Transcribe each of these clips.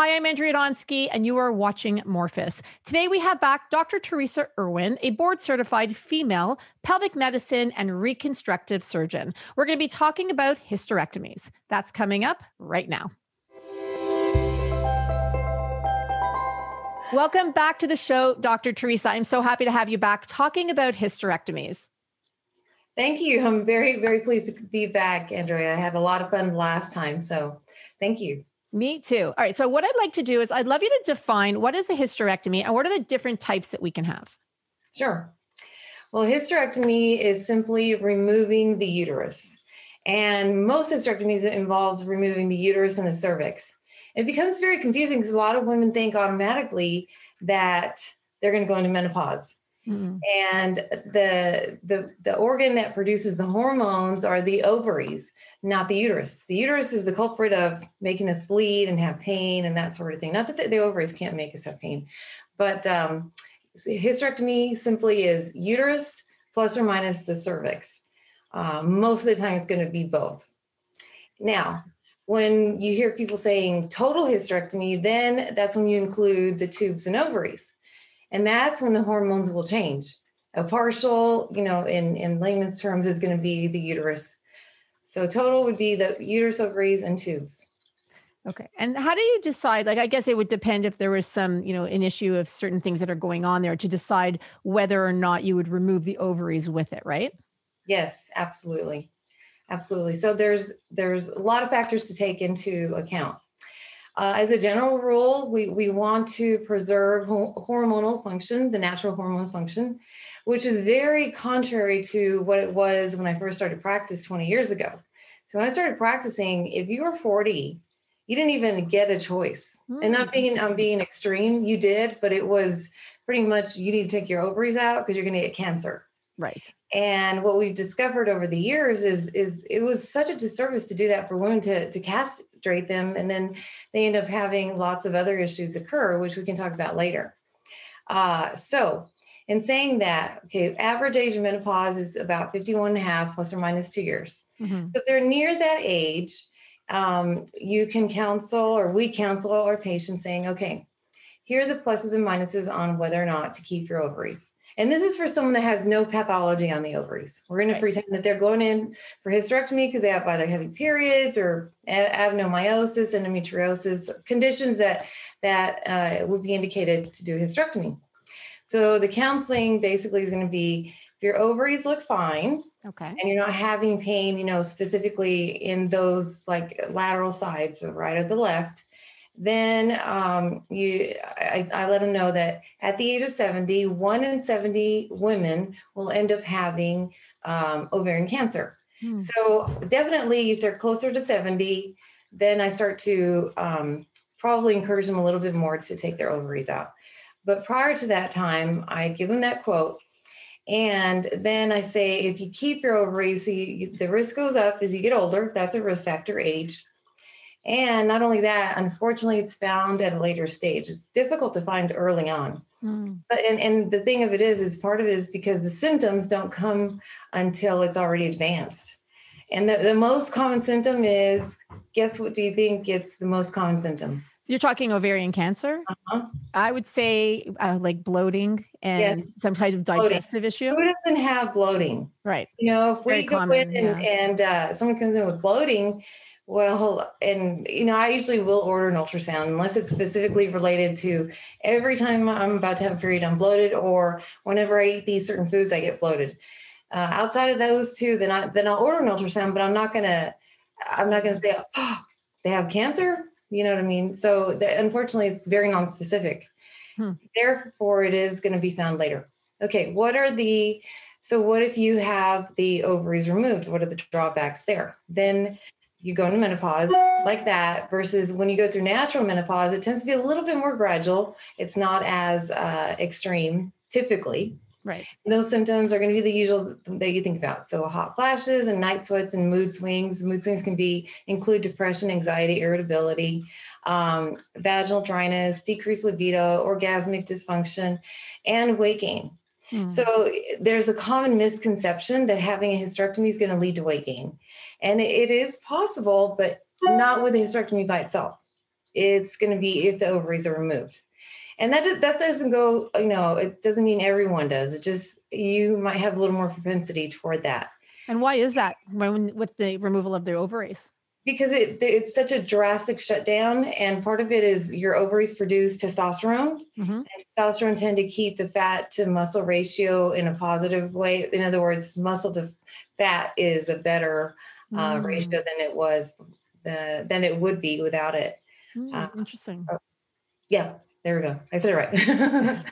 Hi, I'm Andrea Donsky, and you are watching Morphus. Today, we have back Dr. Teresa Irwin, a board-certified female pelvic medicine and reconstructive surgeon. We're going to be talking about hysterectomies. That's coming up right now. Welcome back to the show, Dr. Teresa. I'm so happy to have you back talking about hysterectomies. Thank you. I'm very, very pleased to be back, Andrea. I had a lot of fun last time, so thank you. Me too. All right. So what I'd like to do is I'd love you to define what is a hysterectomy and what are the different types that we can have? Sure. Well, hysterectomy is simply removing the uterus. And most hysterectomies involves removing the uterus and the cervix. It becomes very confusing because a lot of women think automatically that they're going to go into menopause. Mm-hmm. And the organ that produces the hormones are the ovaries, not the uterus. The uterus is the culprit of making us bleed and have pain and that sort of thing. Not that the ovaries can't make us have pain, but hysterectomy simply is uterus plus or minus the cervix. Most of the time, it's going to be both. Now, when you hear people saying total hysterectomy, then that's when you include the tubes and ovaries. And that's when the hormones will change. A partial, in layman's terms, is going to be the uterus. So total would be the uterus, ovaries, and tubes. Okay. And how do you decide, I guess it would depend if there was some, an issue of certain things that are going on there to decide whether or not you would remove the ovaries with it, right? Yes, absolutely. Absolutely. So there's a lot of factors to take into account. As a general rule, we want to preserve hormonal function, the natural hormone function, which is very contrary to what it was when I first started practice 20 years ago. So when I started practicing, if you were 40, you didn't even get a choice. Mm-hmm. And I'm being extreme, you did, but it was pretty much you need to take your ovaries out because you're going to get cancer. Right. And what we've discovered over the years is it was such a disservice to do that for women to castrate them. And then they end up having lots of other issues occur, which we can talk about later. So in saying that, okay, average age of menopause is about 51.5 plus or minus 2 years. Mm-hmm. So if they're near that age, you can counsel or we counsel our patients saying, okay, here are the pluses and minuses on whether or not to keep your ovaries. And this is for someone that has no pathology on the ovaries. We're going to pretend that they're going in for hysterectomy because they have either heavy periods or adenomyosis, endometriosis, conditions that would be indicated to do hysterectomy. So the counseling basically is going to be if your ovaries look fine, okay, and you're not having pain, specifically in those lateral sides, so right or the left, then I let them know that at the age of 70, 1 in 70 women will end up having ovarian cancer. Hmm. So definitely if they're closer to 70, then I start to probably encourage them a little bit more to take their ovaries out. But prior to that time, I give them that quote. And then I say, if you keep your ovaries, the risk goes up as you get older. That's a risk factor, age. And not only that, unfortunately, it's found at a later stage. It's difficult to find early on. Mm. But and the thing of it is part of it is because the symptoms don't come until it's already advanced. And the most common symptom is, guess what do you think it's the most common symptom? You're talking ovarian cancer? Uh-huh. I would say bloating and some kind of digestive issue. Who doesn't have bloating? Right. If we go in and someone comes in with bloating, well, and, I usually will order an ultrasound unless it's specifically related to every time I'm about to have a period, I'm bloated, or whenever I eat these certain foods, I get bloated. Outside of those two, then I'll order an ultrasound, but I'm not going to say, oh, they have cancer. You know what I mean? So unfortunately it's very nonspecific. Hmm. Therefore it is going to be found later. Okay. So what if you have the ovaries removed? What are the drawbacks there? Then you go into menopause like that versus when you go through natural menopause, it tends to be a little bit more gradual. It's not as extreme typically. Right. And those symptoms are going to be the usuals that you think about. So hot flashes and night sweats and mood swings. Mood swings can include depression, anxiety, irritability, vaginal dryness, decreased libido, orgasmic dysfunction, and weight gain. Hmm. So there's a common misconception that having a hysterectomy is going to lead to weight gain. And it is possible, but not with a hysterectomy by itself. it's going to be if the ovaries are removed. And that doesn't go, you know, it doesn't mean everyone does. It just, you might have a little more propensity toward that. And why is that with the removal of the ovaries? Because it's such a drastic shutdown. And part of it is your ovaries produce testosterone. Mm-hmm. And testosterone tend to keep the fat to muscle ratio in a positive way. In other words, muscle to fat is a better ratio than it was, than it would be without it. Interesting. Yeah. There we go. I said it right.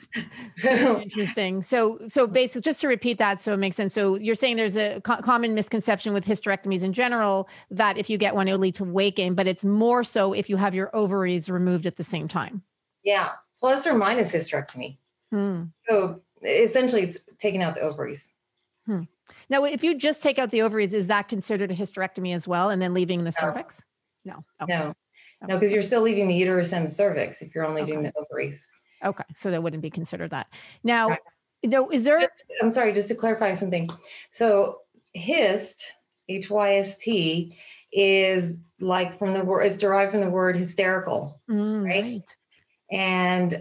So, interesting. So basically, just to repeat that, so it makes sense. So you're saying there's a common misconception with hysterectomies in general that if you get one, it'll lead to weight gain, but it's more so if you have your ovaries removed at the same time. Yeah. Plus or minus hysterectomy. So essentially it's taking out the ovaries. Now, if you just take out the ovaries, is that considered a hysterectomy as well? And then leaving the cervix? No. Okay. No, because you're still leaving the uterus and the cervix if you're only doing the ovaries. Okay. So that wouldn't be considered that. Now, is there... I'm sorry, just to clarify something. So hyst, H-Y-S-T, is like from the word, it's derived from the word hysterical, right? And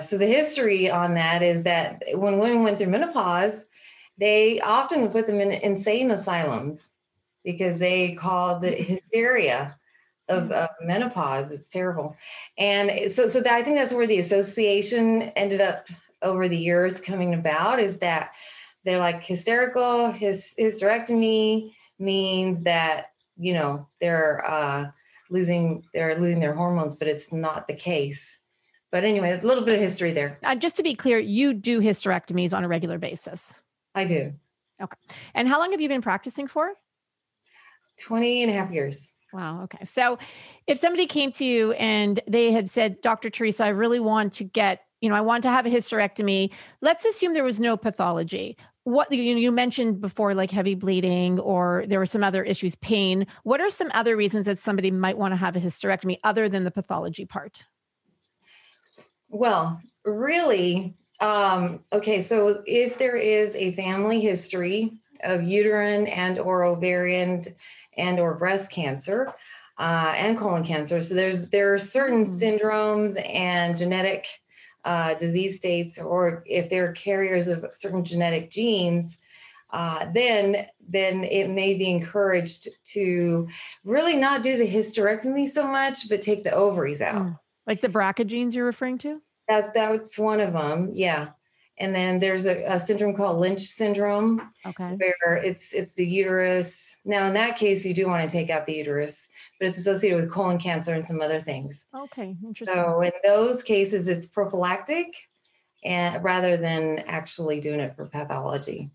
so the history on that is that when women went through menopause, they often put them in insane asylums because they called it hysteria. Of menopause. It's terrible. And so I think that's where the association ended up over the years coming about, is that they're like hysterical. Hysterectomy means that, you know, they're losing their hormones, but it's not the case. But anyway, a little bit of history there. Just to be clear, you do hysterectomies on a regular basis. I do. Okay. And how long have you been practicing for? 20 and a half years. Wow. Okay. So if somebody came to you and they had said, Dr. Teresa, I really want to get, I want to have a hysterectomy. Let's assume there was no pathology. What you mentioned before, like heavy bleeding, or there were some other issues, pain. What are some other reasons that somebody might want to have a hysterectomy other than the pathology part? Well, really, okay. So if there is a family history of uterine and or ovarian and or breast cancer and colon cancer. So there are certain syndromes and genetic disease states, or if they're carriers of certain genetic genes, then it may be encouraged to really not do the hysterectomy so much, but take the ovaries out. Like the BRCA genes you're referring to? That's one of them, yeah. And then there's a syndrome called Lynch syndrome, where it's the uterus. Now, in that case, you do want to take out the uterus, but it's associated with colon cancer and some other things. Okay, interesting. So in those cases, it's prophylactic and rather than actually doing it for pathology.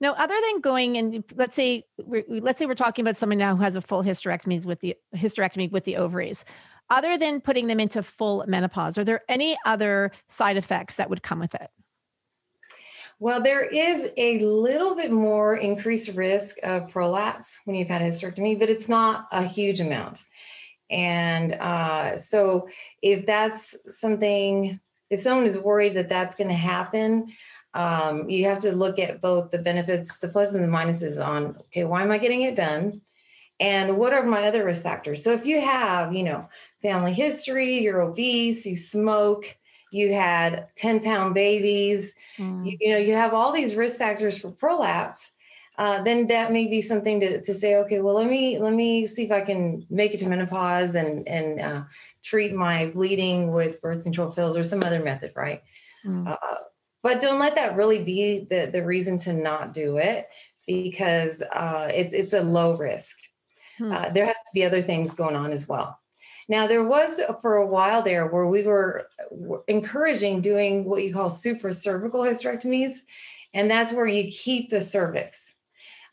Now, other than going and let's say we're talking about someone now who has a full hysterectomy with the ovaries. Other than putting them into full menopause, are there any other side effects that would come with it? Well, there is a little bit more increased risk of prolapse when you've had a hysterectomy, but it's not a huge amount. And so if that's something, if someone is worried that that's going to happen, you have to look at both the benefits, the pluses and the minuses on, okay, why am I getting it done? And what are my other risk factors? So if you have, family history, you're obese, you smoke, you had 10-pound babies, you have all these risk factors for prolapse, then that may be something to say, okay, well, let me see if I can make it to menopause and treat my bleeding with birth control pills or some other method, right? But don't let that really be the reason to not do it, because it's a low risk. There has to be other things going on as well. Now, there was for a while there where we were encouraging doing what you call supracervical hysterectomies, and that's where you keep the cervix.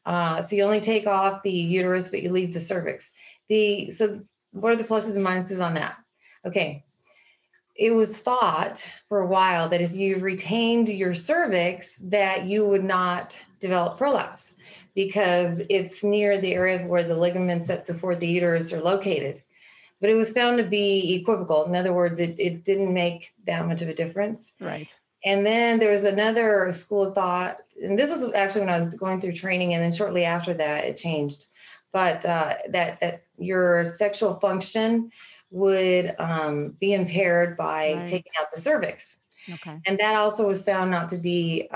So you only take off the uterus, but you leave the cervix. So what are the pluses and minuses on that? Okay. It was thought for a while that if you retained your cervix, that you would not develop prolapse, because it's near the area where the ligaments that support the uterus are located. But it was found to be equivocal. In other words, it didn't make that much of a difference. Right. And then there was another school of thought, and this was actually when I was going through training, and then shortly after that, it changed. But that your sexual function would be impaired by taking out the cervix. Okay. And that also was found not to be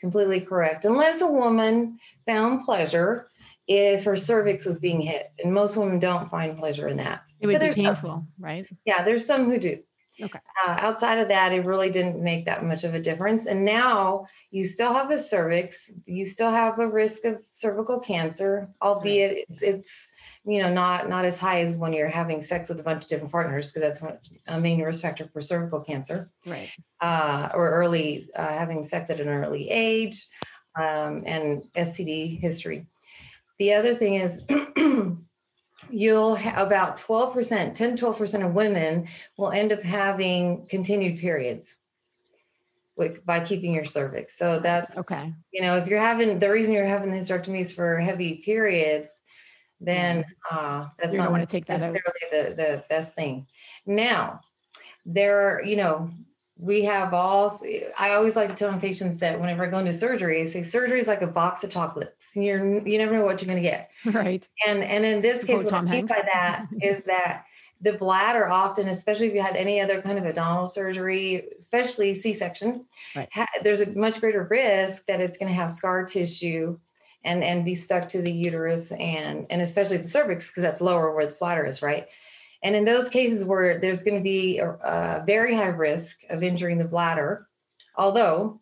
completely correct, unless a woman found pleasure if her cervix was being hit. And most women don't find pleasure in that. It would be painful, right? Yeah, there's some who do. Okay. Outside of that, it really didn't make that much of a difference. And now you still have a cervix, you still have a risk of cervical cancer, albeit it's you know, not as high as when you're having sex with a bunch of different partners, because that's what a main risk factor for cervical cancer, right? Or early having sex at an early age, and STD history. The other thing is, you'll have about 12%, 10-12% of women will end up having continued periods by keeping your cervix. So that's, okay. You know, if you're having, the reason you're having the hysterectomies for heavy periods, then that's not want to take that necessarily the best thing. Now, there, you know, we have all, I always like to tell my patients that whenever I go into surgery, I say surgery is like a box of chocolates. You never know what you're going to get. Right. And in this case, what I mean by that is that the bladder often, especially if you had any other kind of abdominal surgery, especially C-section, there's a much greater risk that it's going to have scar tissue and be stuck to the uterus and especially the cervix, because that's lower where the bladder is, right? And in those cases where there's going to be a very high risk of injuring the bladder, although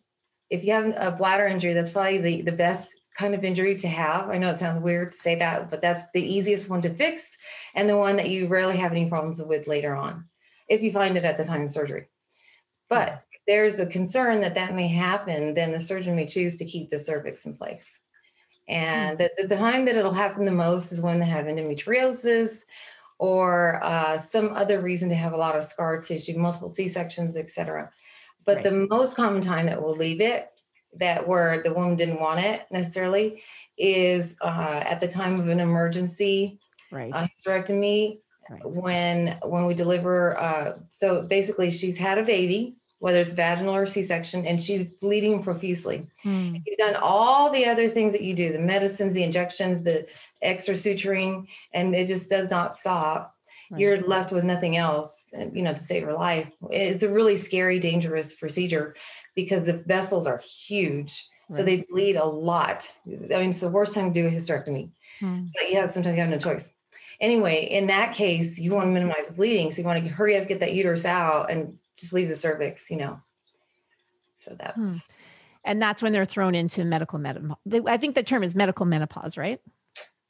if you have a bladder injury, that's probably the best kind of injury to have. I know it sounds weird to say that, but that's the easiest one to fix and the one that you rarely have any problems with later on, if you find it at the time of surgery. But if there's a concern that that may happen, then the surgeon may choose to keep the cervix in place. And the time that it'll happen the most is when they have endometriosis, or some other reason to have a lot of scar tissue, multiple C-sections, et cetera. But the most common time that we'll leave it, that where the woman didn't want it necessarily, is at the time of an emergency hysterectomy, when we deliver. So basically she's had a baby, whether it's vaginal or C-section, and she's bleeding profusely. You've done all the other things that you do, the medicines, the injections, the extra suturing, and it just does not stop. You're left with nothing else, you know, to save her life. It's a really scary, dangerous procedure because the vessels are huge. So they bleed a lot. I mean, it's the worst time to do a hysterectomy, but sometimes you have no choice. Anyway, in that case, you want to minimize bleeding. So you want to hurry up, get that uterus out, and just leave the cervix, you know. So that's, and that's when they're thrown into medical menopause. I think the term is medical menopause, right?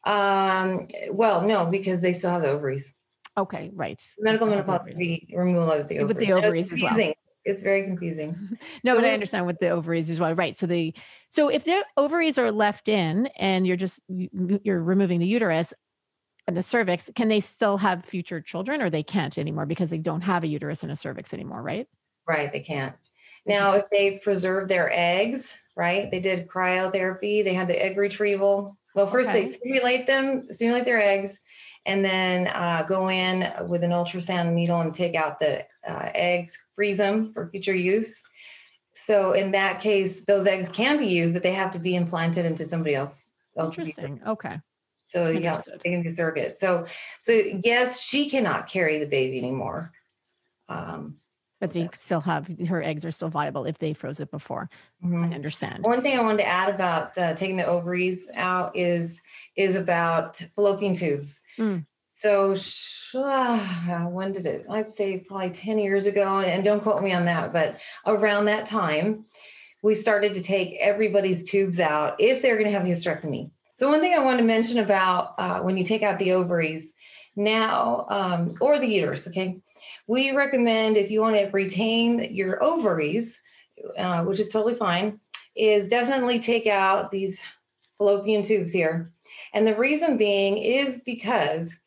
Well, no, because they still have the ovaries. Okay, right. Medical menopause is the removal of the ovaries. With the ovaries as well. It's very confusing. No, but I understand with the ovaries as well, right? So so if the ovaries are left in and you're removing the uterus and the cervix, can they still have future children, or they can't anymore because they don't have a uterus and a cervix anymore, right? Right, they can't. Now, if they preserve their eggs, right? They did cryotherapy, they had the egg retrieval. Well, first they stimulate their eggs, and then go in with an ultrasound needle and take out the eggs, freeze them for future use. So in that case, those eggs can be used, but they have to be implanted into somebody else. Interesting. Okay. So yeah, they can be surrogate. So yes, she cannot carry the baby anymore. But they still have, her eggs are still viable if they froze it before. Mm-hmm. I understand. One thing I wanted to add about taking the ovaries out is about fallopian tubes. So when did it? I'd say probably 10 years ago, and don't quote me on that, but around that time, we started to take everybody's tubes out if they're going to have a hysterectomy. So one thing I want to mention about when you take out the ovaries now, or the uterus, okay? We recommend, if you want to retain your ovaries, which is totally fine, is definitely take out these fallopian tubes here. And the reason being is because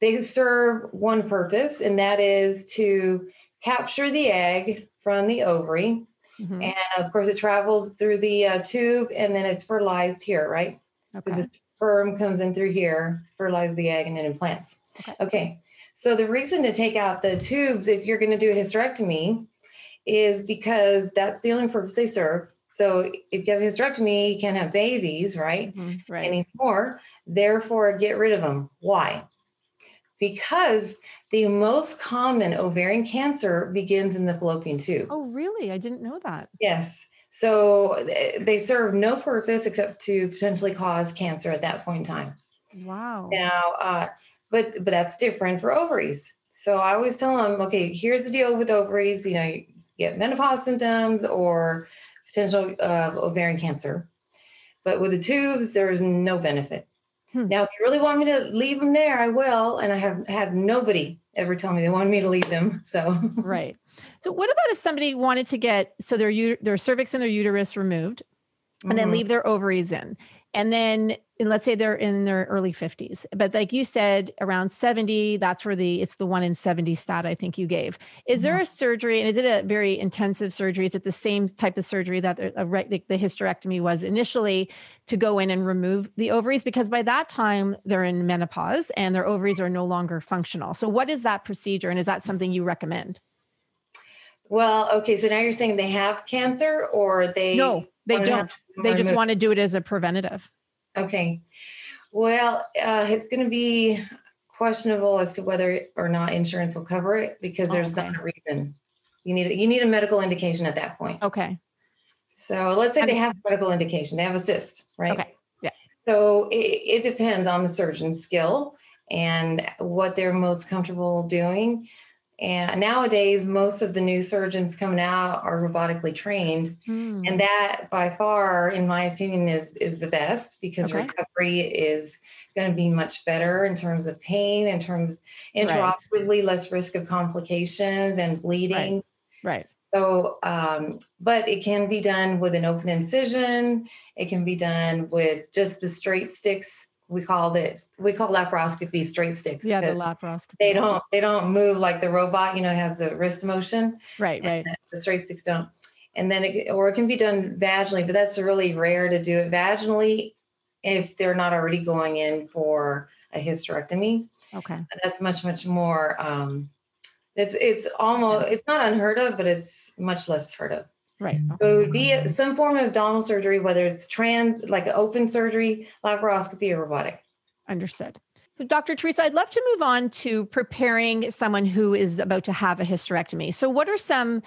they serve one purpose, and that is to capture the egg from the ovary. Mm-hmm. And of course it travels through the tube, and then it's fertilized here, right? Okay. The sperm comes in through here, fertilizes the egg, and then implants. Okay. So the reason to take out the tubes, if you're going to do a hysterectomy, is because that's the only purpose they serve. So if you have a hysterectomy, you can't have babies, right? Anymore. Therefore, get rid of them. Why? because the most common ovarian cancer begins in the fallopian tube. Oh, really? I didn't know that. Yes. So they serve no purpose except to potentially cause cancer at that point in time. Wow. Now, but that's different for ovaries. So I always tell them, okay, here's the deal with ovaries. You know, you get menopause symptoms or potential ovarian cancer. But with the tubes, there is no benefit. Now, if you really want me to leave them there, I will. And I have had nobody ever tell me they wanted me to leave them. So, right. So what about if somebody wanted to get, so their cervix and their uterus removed and then leave their ovaries in, and then and let's say they're in their early 50s, but like you said, around 70, that's where it's the 1 in 70 stat I think you gave. Is there a surgery, and is it a very intensive surgery? Is it the same type of surgery that the hysterectomy was initially to go in and remove the ovaries? Because by that time they're in menopause and their ovaries are no longer functional. So what is that procedure? And is that something you recommend? Well, okay. So now you're saying they have cancer or they... No, they don't. They just want to do it as a preventative. Okay. Well, it's going to be questionable as to whether or not insurance will cover it because there's not a reason. You need a medical indication at that point. Okay. So let's say they have a medical indication. They have a cyst, right? Okay. Yeah. So it depends on the surgeon's skill and what they're most comfortable doing. And nowadays, most of the new surgeons coming out are robotically trained. And that by far, in my opinion, is the best because recovery is going to be much better in terms of pain, in terms intraoperatively, less risk of complications and bleeding. Right. So, but it can be done with an open incision. It can be done with just the straight sticks. We call laparoscopy straight sticks. Yeah, the laparoscopy. They don't move like the robot, you know, has the wrist motion. Right. The straight sticks don't. And then it can be done vaginally, but that's really rare to do it vaginally if they're not already going in for a hysterectomy. Okay. And that's much, much more, it's not unheard of, but it's much less heard of. Right. So it would be some form of abdominal surgery, whether it's like open surgery, laparoscopy, or robotic. Understood. So Dr. Teresa, I'd love to move on to preparing someone who is about to have a hysterectomy. So what are some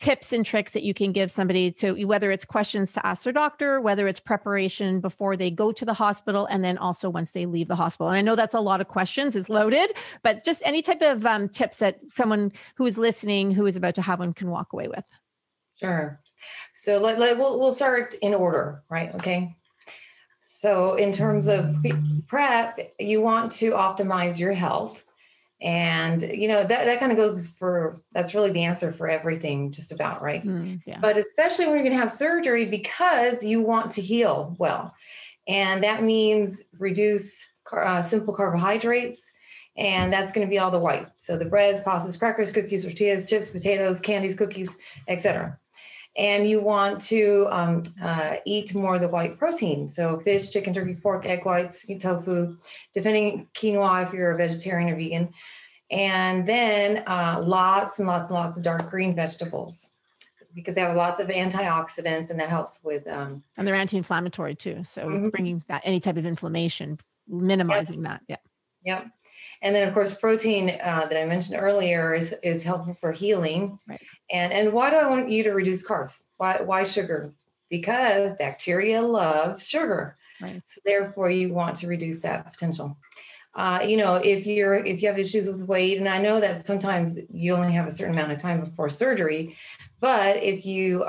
tips and tricks that you can give somebody to, whether it's questions to ask their doctor, whether it's preparation before they go to the hospital, and then also once they leave the hospital? And I know that's a lot of questions, it's loaded, but just any type of tips that someone who is listening, who is about to have one can walk away with. Sure. So we'll start in order, right? Okay. So in terms of prep, you want to optimize your health. And, you know, that kind of goes for, that's really the answer for everything just about, right? Yeah. But especially when you're going to have surgery because you want to heal well. And that means reduce simple carbohydrates. And that's going to be all the white. So the breads, pastas, crackers, cookies, tortillas, chips, potatoes, candies, cookies, etc. And you want to eat more of the white protein. So fish, chicken, turkey, pork, egg whites, tofu, depending quinoa if you're a vegetarian or vegan. And then lots and lots and lots of dark green vegetables because they have lots of antioxidants and that helps with... and they're anti-inflammatory too. So it's bringing that, any type of inflammation, minimizing that. Yeah. Yep. And then, of course, protein that I mentioned earlier is helpful for healing. Right. And why do I want you to reduce carbs? Why sugar? Because bacteria loves sugar. Right. So therefore, you want to reduce that potential. You know, if you have issues with weight, and I know that sometimes you only have a certain amount of time before surgery, but if you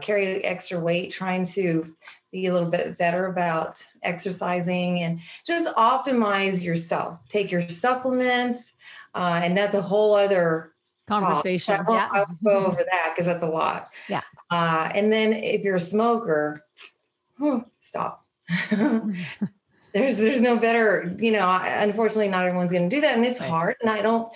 carry extra weight, trying to be a little bit better about exercising and just optimize yourself, take your supplements. And that's a whole other conversation. I'll go over that because that's a lot. Yeah. And then if you're a smoker, stop. There's no better, you know, unfortunately not everyone's going to do that. And it's hard. And I don't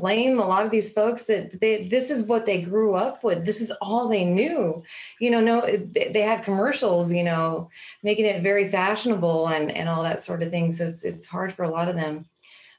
blame a lot of these folks that this is what they grew up with. This is all they knew, you know, they had commercials, you know, making it very fashionable and all that sort of thing. So it's hard for a lot of them,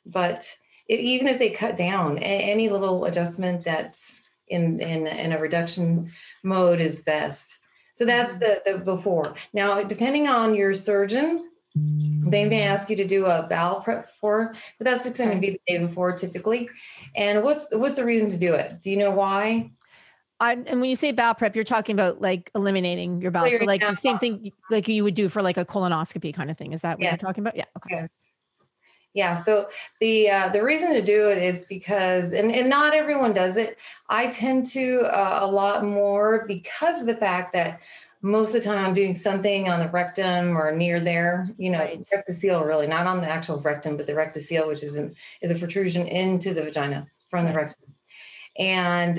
but even if they cut down any little adjustment that's in a reduction mode is best. So that's the before. Now, depending on your surgeon, They may ask you to do a bowel prep for, but that's just going to be the day before typically. And what's the reason to do it? Do you know why? And when you say bowel prep, you're talking about like eliminating your bowel. So like the same thing like you would do for like a colonoscopy kind of thing. Is that what you're talking about? Yeah. Okay. Yes. Yeah. So the reason to do it is because, and not everyone does it. I tend to a lot more because of the fact that most of the time I'm doing something on the rectum or near there, you know, rectocele really, not on the actual rectum, but the rectocele, which is a protrusion into the vagina from the rectum. And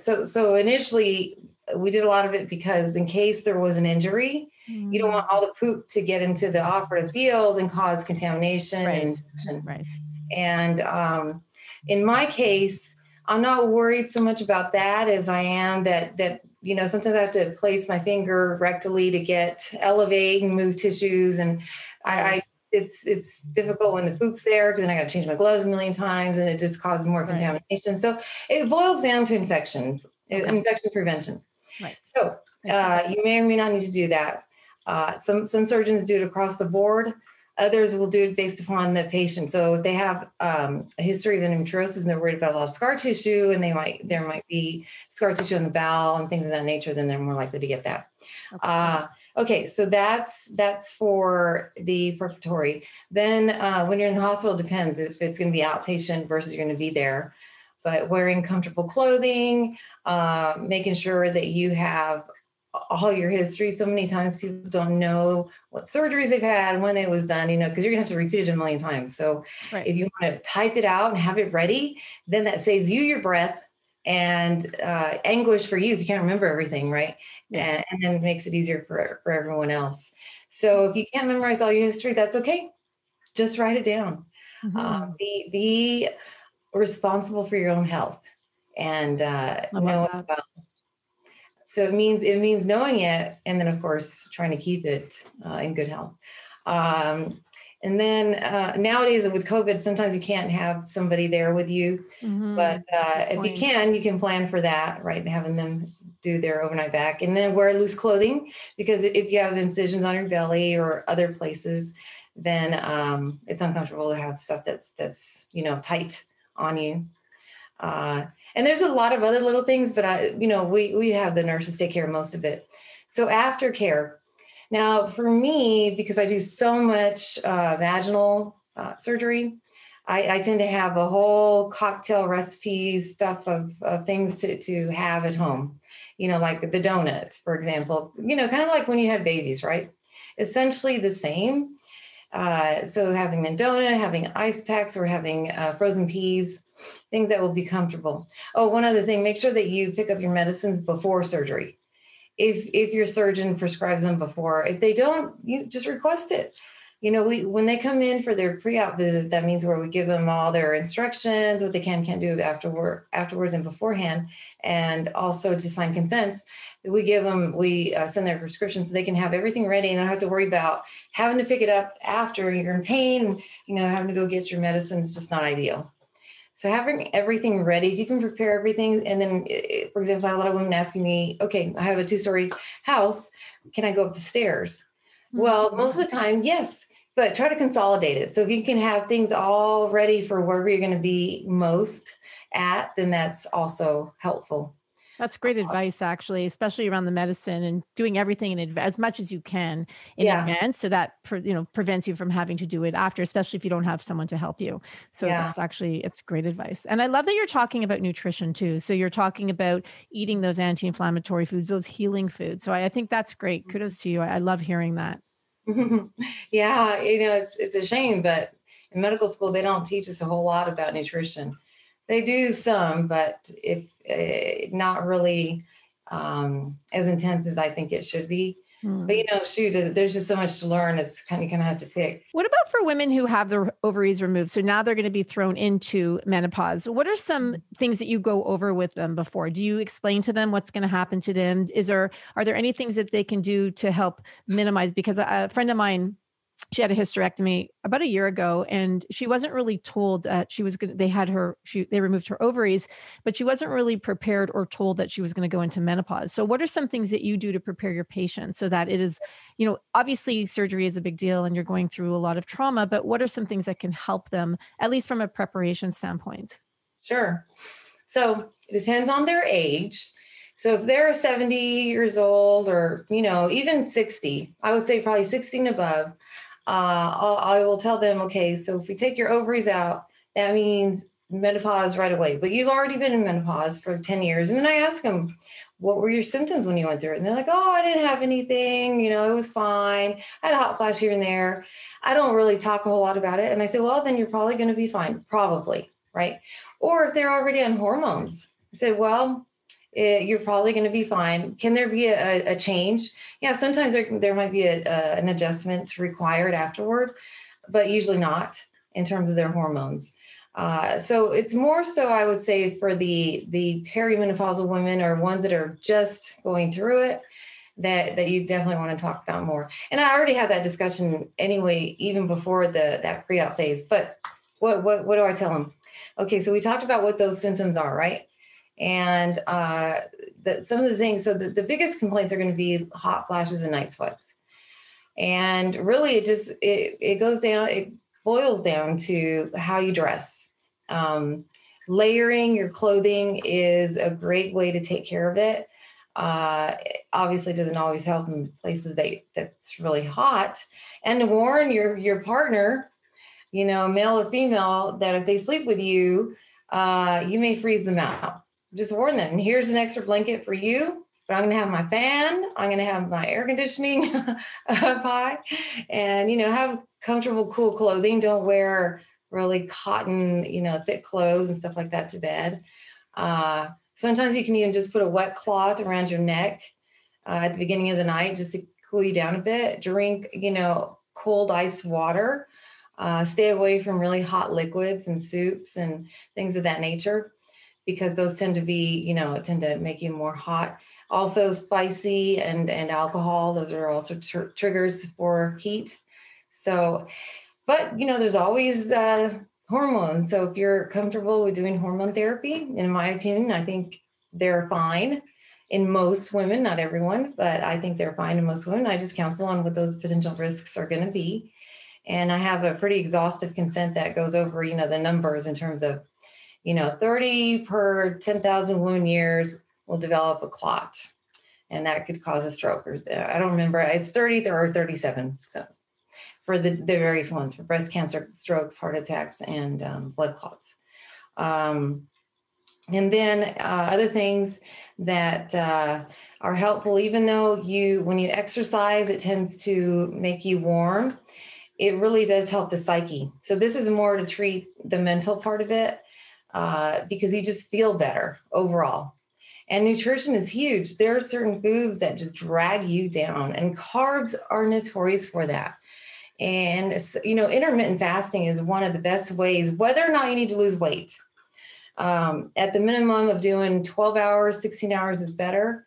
so initially we did a lot of it because in case there was an injury, you don't want all the poop to get into the operative field and cause contamination. Right. And in my case, I'm not worried so much about that as I am that, you know, sometimes I have to place my finger rectally to elevate and move tissues. And it's difficult when the poop's there because then I got to change my gloves a million times and it just causes more contamination. So it boils down to infection prevention. Right. So you may or may not need to do that. Some surgeons do it across the board. Others will do it based upon the patient. So if they have a history of endometriosis and they're worried about a lot of scar tissue and there might be scar tissue in the bowel and things of that nature, then they're more likely to get that. Okay, so that's for the prefatory. Then when you're in the hospital, it depends if it's going to be outpatient versus you're going to be there. But wearing comfortable clothing, making sure that you have all your history. So many times people don't know what surgeries they've had, when it was done, you know, because you're going to have to repeat it a million times. So if you want to type it out and have it ready, then that saves you your breath and anguish for you if you can't remember everything, right? And then it makes it easier for everyone else. So if you can't memorize all your history, that's okay. Just write it down. Be responsible for your own health and know about. So it means knowing it, and then of course trying to keep it in good health. And then nowadays with COVID, sometimes you can't have somebody there with you, but if you can plan for that, right? And having them do their overnight vac, and then wear loose clothing, because if you have incisions on your belly or other places, then it's uncomfortable to have stuff that's you know, tight on you. And there's a lot of other little things, but we have the nurses take care of most of it. So aftercare. Now, for me, because I do so much vaginal surgery, I tend to have a whole cocktail recipe stuff of things to have at home, you know, like the donut, for example, you know, kind of like when you had babies, right? Essentially the same. So having a donut, having ice packs, or having frozen peas, things that will be comfortable. Oh, one other thing, make sure that you pick up your medicines before surgery. If your surgeon prescribes them before, if they don't, you just request it. You know, when they come in for their pre-op visit, that means where we give them all their instructions, what they can, can't do afterwards and beforehand, and also to sign consents. We send their prescriptions so they can have everything ready and they don't have to worry about having to pick it up after you're in pain, you know, having to go get your medicine is just not ideal. So having everything ready, if you can prepare everything. And then, for example, I have a lot of women asking me, okay, I have a 2-story house. Can I go up the stairs? Well, most of the time, yes, but try to consolidate it. So if you can have things all ready for wherever you're going to be most at, then that's also helpful. That's great advice, actually, especially around the medicine and doing everything in advance, as much as you can in advance, so that prevents you from having to do it after, especially if you don't have someone to help you. So it's great advice, and I love that you're talking about nutrition too. So you're talking about eating those anti-inflammatory foods, those healing foods. So I think that's great. Kudos to you. I love hearing that. Yeah, you know, it's a shame, but in medical school they don't teach us a whole lot about nutrition. They do some, but if not really as intense as I think it should be. But you know, shoot, there's just so much to learn. It's kind of have to pick. What about for women who have their ovaries removed? So now they're going to be thrown into menopause. What are some things that you go over with them before? Do you explain to them what's going to happen to them? Are there any things that they can do to help minimize? Because a friend of mine She had a hysterectomy about a year ago, and she wasn't really told that she was going to, they removed her ovaries, but she wasn't really prepared or told that she was going to go into menopause. So what are some things that you do to prepare your patient so that it is, you know, obviously surgery is a big deal and you're going through a lot of trauma, but what are some things that can help them, at least from a preparation standpoint? Sure. So it depends on their age. So if they're 70 years old or, you know, even 60, I would say probably 60 and above, I will tell them, okay, so if we take your ovaries out, that means menopause right away, but you've already been in menopause for 10 years. And then I ask them, what were your symptoms when you went through it? And they're like, oh, I didn't have anything. You know, it was fine. I had a hot flash here and there. I don't really talk a whole lot about it. And I say, well, then you're probably going to be fine. Probably. Right. Or if they're already on hormones, I say, well, you're probably going to be fine. Can there be a change? Yeah, sometimes there might be an adjustment required afterward, but usually not in terms of their hormones. So it's more so, I would say, for the perimenopausal women or ones that are just going through it, that you definitely want to talk about more. And I already had that discussion anyway, even before that pre-op phase. But what do I tell them? Okay, so we talked about what those symptoms are, right? And some of the things, so the biggest complaints are going to be hot flashes and night sweats. And really it boils down to how you dress. Layering your clothing is a great way to take care of it. It obviously doesn't always help in places that's really hot, and to warn your partner, you know, male or female, that if they sleep with you, you may freeze them out. Just warn them, here's an extra blanket for you, but I'm going to have my fan, I'm going to have my air conditioning up high, and, you know, have comfortable, cool clothing. Don't wear really cotton, you know, thick clothes and stuff like that to bed. Sometimes you can even just put a wet cloth around your neck at the beginning of the night, just to cool you down a bit. Drink, you know, cold iced water. Stay away from really hot liquids and soups and things of that nature, because those tend to be, you know, tend to make you more hot. Also spicy and alcohol, those are also triggers for heat. So, but, you know, there's always hormones. So if you're comfortable with doing hormone therapy, in my opinion, I think they're fine in most women, not everyone, but I think they're fine in most women. I just counsel on what those potential risks are going to be. And I have a pretty exhaustive consent that goes over, you know, the numbers in terms of, you know, 30 per 10,000 woman years will develop a clot, and that could cause a stroke. Or I don't remember, it's 30 or 37. So for the various ones, for breast cancer, strokes, heart attacks, and blood clots. And then other things that are helpful, even though when you exercise, it tends to make you warm. It really does help the psyche. So this is more to treat the mental part of it, because you just feel better overall. And nutrition is huge. There are certain foods that just drag you down, and carbs are notorious for that. And, you know, intermittent fasting is one of the best ways, whether or not you need to lose weight. At the minimum of doing 12 hours, 16 hours is better,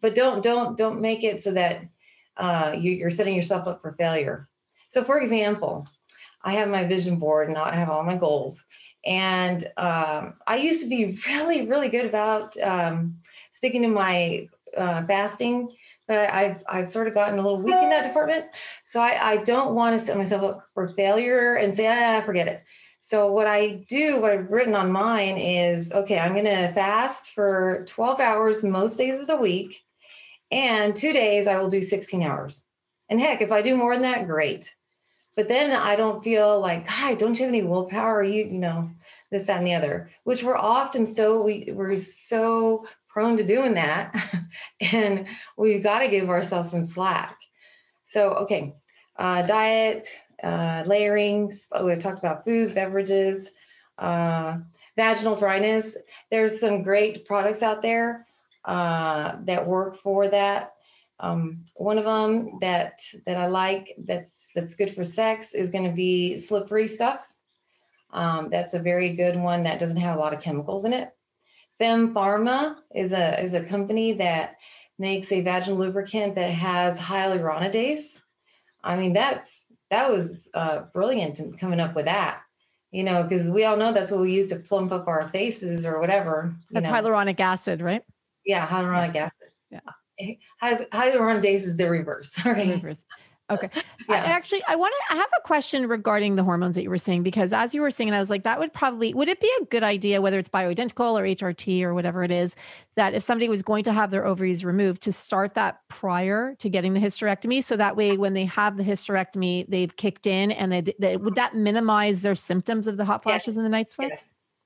but don't make it so that you're setting yourself up for failure. So for example, I have my vision board and I have all my goals. And I used to be really, really good about sticking to my fasting, but I've sort of gotten a little weak in that department. So I don't want to set myself up for failure and say, forget it. So what I do, what I've written on mine is, okay, I'm going to fast for 12 hours most days of the week, and 2 days I will do 16 hours. And heck, if I do more than that, great. But then I don't feel like, God, don't you have any willpower? You know, this, that, and the other, which we're often we're so prone to doing that. And we've got to give ourselves some slack. So, okay. Diet, layering. We've talked about foods, beverages, vaginal dryness. There's some great products out there that work for that. One of them that I like that's good for sex is going to be Slippery Stuff. That's a very good one that doesn't have a lot of chemicals in it. Fempharma is a company that makes a vaginal lubricant that has hyaluronidase. I mean, that's that was brilliant in coming up with that, you know, because we all know that's what we use to plump up our faces or whatever. That's hyaluronic acid, right? Yeah, hyaluronic acid. Yeah. Hyaluronidase is the reverse. Right? The reverse. Okay. Yeah. I have a question regarding the hormones that you were saying, because as you were saying, I was like, would it be a good idea, whether it's bioidentical or HRT or whatever it is, that if somebody was going to have their ovaries removed, to start that prior to getting the hysterectomy? So that way, when they have the hysterectomy, they've kicked in, and they would that minimize their symptoms of the hot flashes and the night sweats? Yes.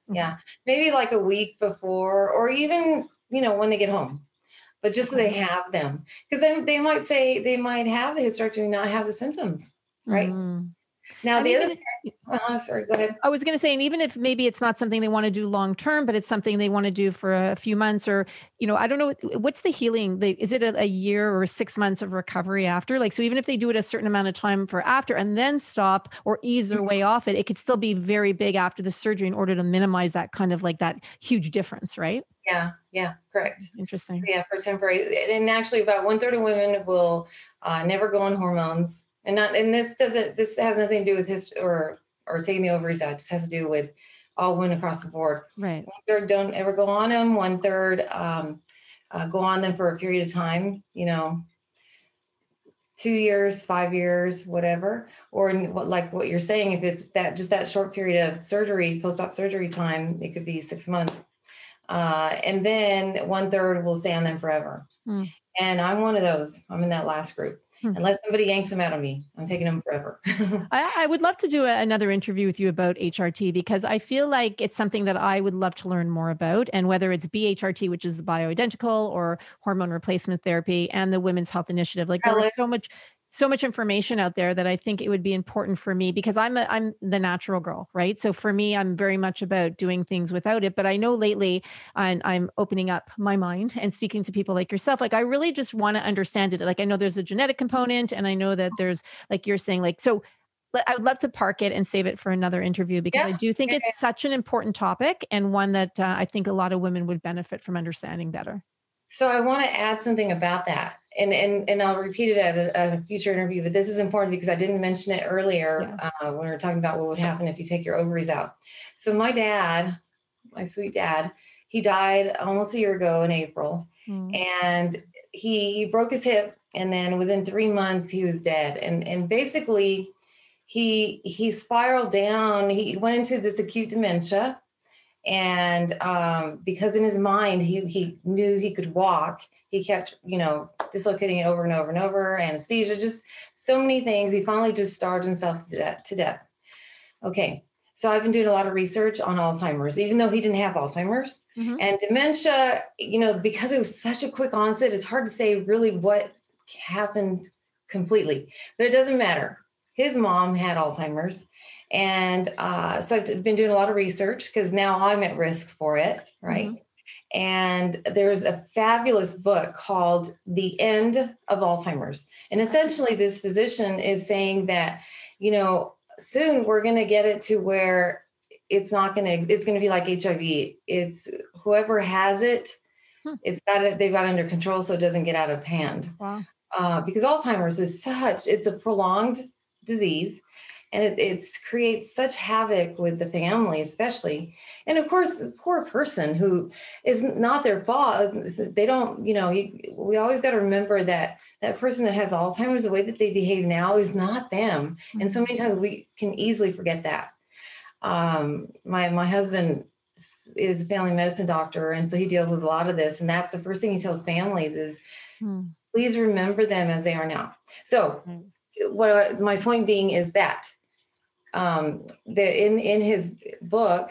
Mm-hmm. Yeah. Maybe like a week before, or even, you know, when they get home. But just so they have them, because then they might say they might have the hysterectomy, not have the symptoms, right? Mm-hmm. Now, and the other thing, sorry, go ahead. I was going to say, and even if maybe it's not something they want to do long term, but it's something they want to do for a few months, or, you know, I don't know, what's the healing? Is it a year or 6 months of recovery after? Like, so even if they do it a certain amount of time for after and then stop or ease their way off it, it could still be very big after the surgery in order to minimize that kind of like that huge difference, right? Yeah. Yeah. Correct. Interesting. So yeah. For temporary. And actually about 1/3 of women will never go on hormones, and this has nothing to do with history or taking the ovaries out. It just has to do with all women across the board. Right. 1/3 don't ever go on them. 1/3 go on them for a period of time, you know, 2 years, 5 years, whatever, or like what you're saying, if it's that, just that short period of surgery, post-op surgery time, it could be 6 months. And then 1/3 will stay on them forever. Mm. And I'm one of those. I'm in that last group. Mm. Unless somebody yanks them out of me, I'm taking them forever. I would love to do another interview with you about HRT, because I feel like it's something that I would love to learn more about. And whether it's BHRT, which is the bioidentical, or hormone replacement therapy, and the Women's Health Initiative, like there was so much information out there that I think it would be important for me, because I'm the natural girl, right? So for me, I'm very much about doing things without it. But I know lately, and I'm opening up my mind and speaking to people like yourself, like I really just want to understand it. Like I know there's a genetic component, and I know that there's, like you're saying, like, so I would love to park it and save it for another interview, because I do think it's such an important topic, and one that I think a lot of women would benefit from understanding better. So I want to add something about that. And I'll repeat it at a future interview, but this is important because I didn't mention it earlier when we were talking about what would happen if you take your ovaries out. So my dad, my sweet dad, he died almost a year ago in April, and he broke his hip. And then within 3 months he was dead. And basically he spiraled down. He went into this acute dementia, and because in his mind he knew he could walk, he kept, you know, dislocating it over and over and over, anesthesia, just so many things. He finally just starved himself to death. Okay. So I've been doing a lot of research on Alzheimer's, even though he didn't have Alzheimer's, and dementia, you know, because it was such a quick onset, it's hard to say really what happened completely, but it doesn't matter. His mom had Alzheimer's. And so I've been doing a lot of research, because now I'm at risk for it. Right. Mm-hmm. And there's a fabulous book called The End of Alzheimer's. And essentially this physician is saying that, you know, soon we're going to get it to where it's going to be like HIV. It's whoever has it, it's got it. They've got it under control, so it doesn't get out of hand. Wow. Because Alzheimer's is it's a prolonged disease. And it creates such havoc with the family, especially. And of course, the poor person who is not their fault. They don't, you know, we always got to remember that person that has Alzheimer's, the way that they behave now is not them. And so many times we can easily forget that. My husband is a family medicine doctor, and so he deals with a lot of this. And that's the first thing he tells families is, please remember them as they are now. So what my point being is that in his book,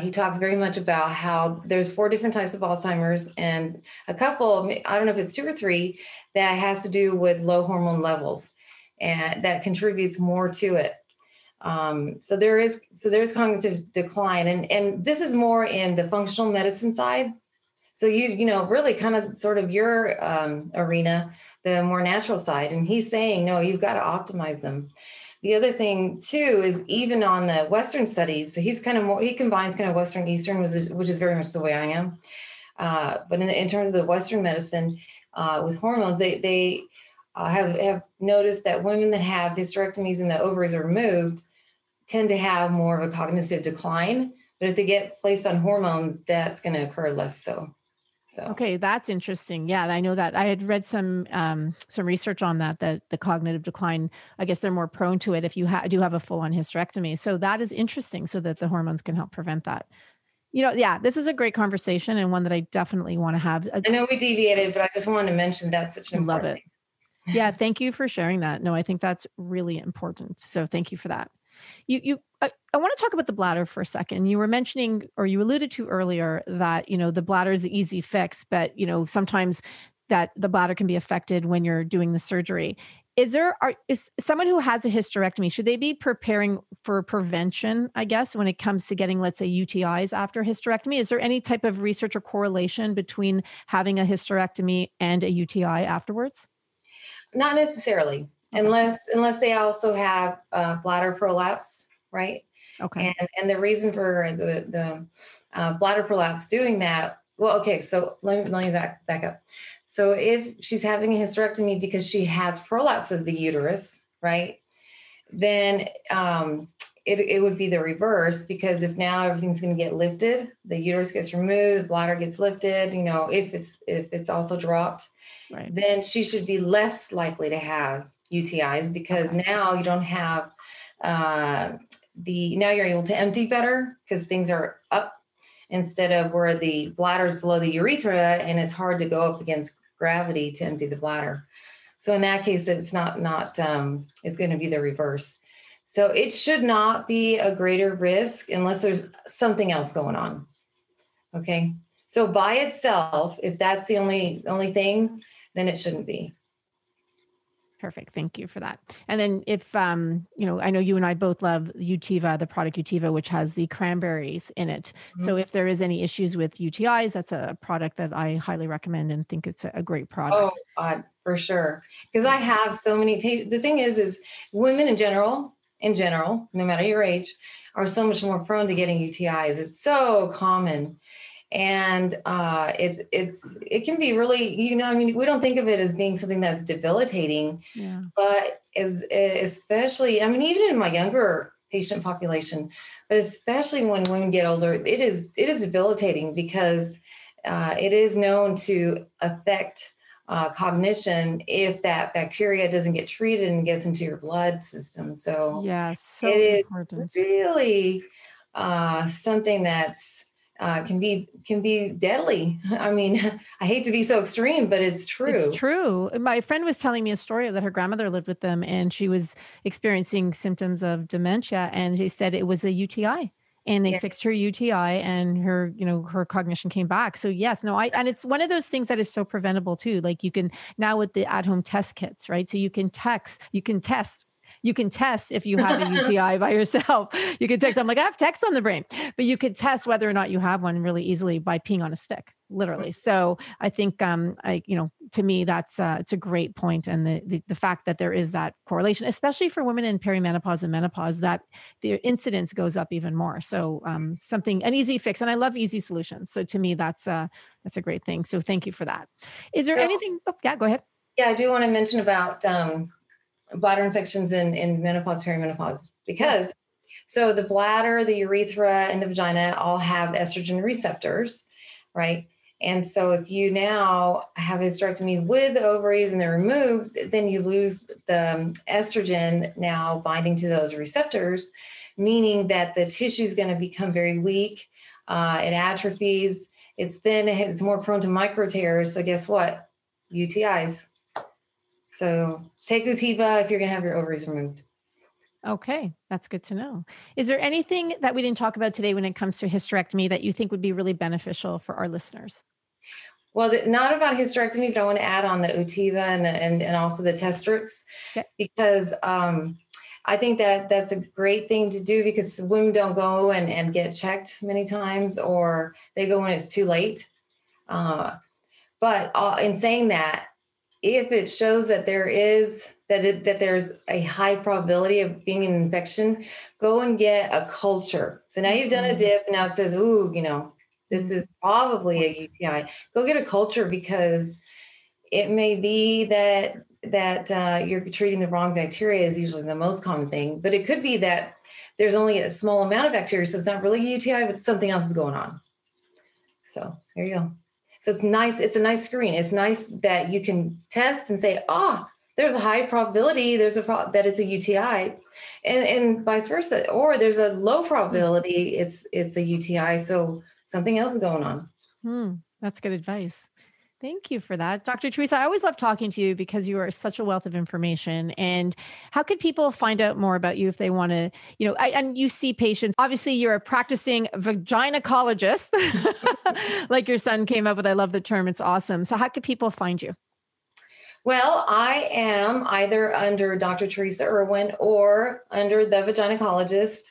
he talks very much about how there's 4 different types of Alzheimer's, and a couple, I don't know if it's 2 or 3, that has to do with low hormone levels, and that contributes more to it. So there's cognitive decline, and this is more in the functional medicine side. So you know, really kind of sort of your arena, the more natural side. And he's saying, no, you've got to optimize them. The other thing too is even on the Western studies, so he's kind of more, he combines kind of Western, Eastern, which is very much the way I am. But in terms of the Western medicine with hormones, they have noticed that women that have hysterectomies and the ovaries are removed tend to have more of a cognitive decline, but if they get placed on hormones, that's going to occur less so. So. Okay. That's interesting. Yeah. I know that I had read some research on that the cognitive decline, I guess they're more prone to it if you do have a full-on hysterectomy. So that is interesting, so that the hormones can help prevent that. You know, yeah, this is a great conversation and one that I definitely want to have. I know we deviated, but I just wanted to mention that's such an important thing. Love it. Yeah. Thank you for sharing that. No, I think that's really important. So thank you for that. I want to talk about the bladder for a second. You were mentioning, or you alluded to earlier, that, you know, the bladder is the easy fix, but, you know, sometimes that the bladder can be affected when you're doing the surgery. Is someone who has a hysterectomy, should they be preparing for prevention, I guess, when it comes to getting, let's say, UTIs after hysterectomy? Is there any type of research or correlation between having a hysterectomy and a UTI afterwards? Not necessarily. Okay. Unless they also have bladder prolapse, right? Okay. And the reason for the bladder prolapse doing that, well, okay, so let me back up. So if she's having a hysterectomy because she has prolapse of the uterus, right? Then it would be the reverse, because if now everything's going to get lifted, the uterus gets removed, the bladder gets lifted, you know, if it's also dropped, right, then she should be less likely to have UTIs, because now you don't have now you're able to empty better because things are up, instead of where the bladder is below the urethra and it's hard to go up against gravity to empty the bladder. So in that case, it's not it's going to be the reverse. So it should not be a greater risk unless there's something else going on. Okay. So by itself, if that's the only thing, then it shouldn't be. Perfect. Thank you for that. And then if, you know, I know you and I both love Utiva, the product Utiva, which has the cranberries in it. Mm-hmm. So if there is any issues with UTIs, that's a product that I highly recommend and think it's a great product. Oh, God, for sure. Because I have so many patients. The thing is women in general, no matter your age, are so much more prone to getting UTIs. It's so common. And it can be really, you know, I mean, we don't think of it as being something that's debilitating, yeah, but especially, I mean, even in my younger patient population, but especially when women get older, it is debilitating, because it is known to affect cognition if that bacteria doesn't get treated and gets into your blood system. So yeah, so it important. Is really something that's can be deadly. I mean, I hate to be so extreme, but it's true. It's true. My friend was telling me a story that her grandmother lived with them and she was experiencing symptoms of dementia, and they said it was a UTI, and they fixed her UTI and her, you know, her cognition came back. So yes, no, and it's one of those things that is so preventable too. Like you can now with the at-home test kits, right? So you can test if you have a UTI by yourself. You can text. I'm like, I have text on the brain, but you could test whether or not you have one really easily by peeing on a stick, literally. So I think, you know, to me, that's it's a great point. And the fact that there is that correlation, especially for women in perimenopause and menopause, that the incidence goes up even more. So an easy fix. And I love easy solutions. So to me, that's a great thing. So thank you for that. Is there anything? Oh, yeah, go ahead. Yeah, I do want to mention about, bladder infections in menopause, perimenopause, because so the bladder, the urethra, and the vagina all have estrogen receptors, right? And so if you now have a hysterectomy with the ovaries and they're removed, then you lose the estrogen now binding to those receptors, meaning that the tissue is going to become very weak. It atrophies, it's thin, it's more prone to micro tears. So guess what? UTIs. So take Utiva if you're going to have your ovaries removed. Okay. That's good to know. Is there anything that we didn't talk about today when it comes to hysterectomy that you think would be really beneficial for our listeners? Well, not about hysterectomy, but I want to add on the Utiva and also the test strips, okay, because I think that that's a great thing to do, because women don't go and get checked many times, or they go when it's too late. But in saying that, if it shows that there's a high probability of being an infection, go and get a culture. So now you've done a dip and now it says, ooh, you know, this is probably a UTI. Go get a culture, because it may be that that you're treating the wrong bacteria is usually the most common thing, but it could be that there's only a small amount of bacteria. So it's not really a UTI, but something else is going on. So there you go. So it's nice. It's a nice screen. It's nice that you can test and say, oh, there's a high probability that it's a UTI, and vice versa, or there's a low probability it's a UTI. So something else is going on. That's good advice. Thank you for that. Dr. Teresa, I always love talking to you because you are such a wealth of information. And how could people find out more about you if they want to, you know, and you see patients, obviously you're a practicing vaginacologist, like your son came up with. I love the term. It's awesome. So how could people find you? Well, I am either under Dr. Teresa Irwin or under The Vaginacologist.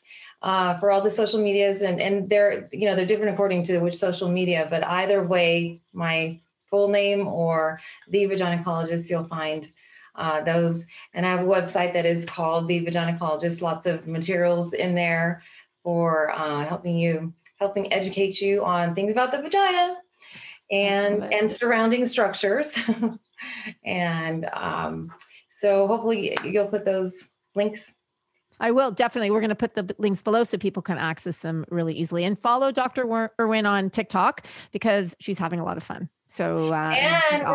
For all the social medias, and they're different according to which social media, but either way, my full name or The Vaginacologist, you'll find those. And I have a website that is called The Vaginacologist, lots of materials in there for helping educate you on things about the vagina and surrounding structures. And so hopefully you'll put those links. I will definitely. We're going to put the links below so people can access them really easily, and follow Dr. Irwin on TikTok because she's having a lot of fun. So, and we're awesome. And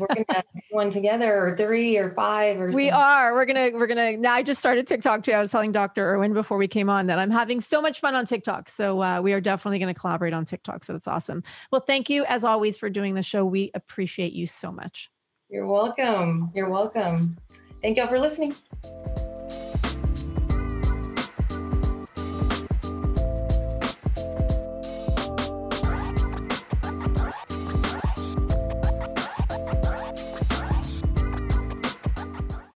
we're going to do one together, or three or five, or we something. Are, we're going to, now I just started TikTok too. I was telling Dr. Irwin before we came on that I'm having so much fun on TikTok. So, we are definitely going to collaborate on TikTok. So that's awesome. Well, thank you as always for doing the show. We appreciate you so much. You're welcome. Thank y'all for listening.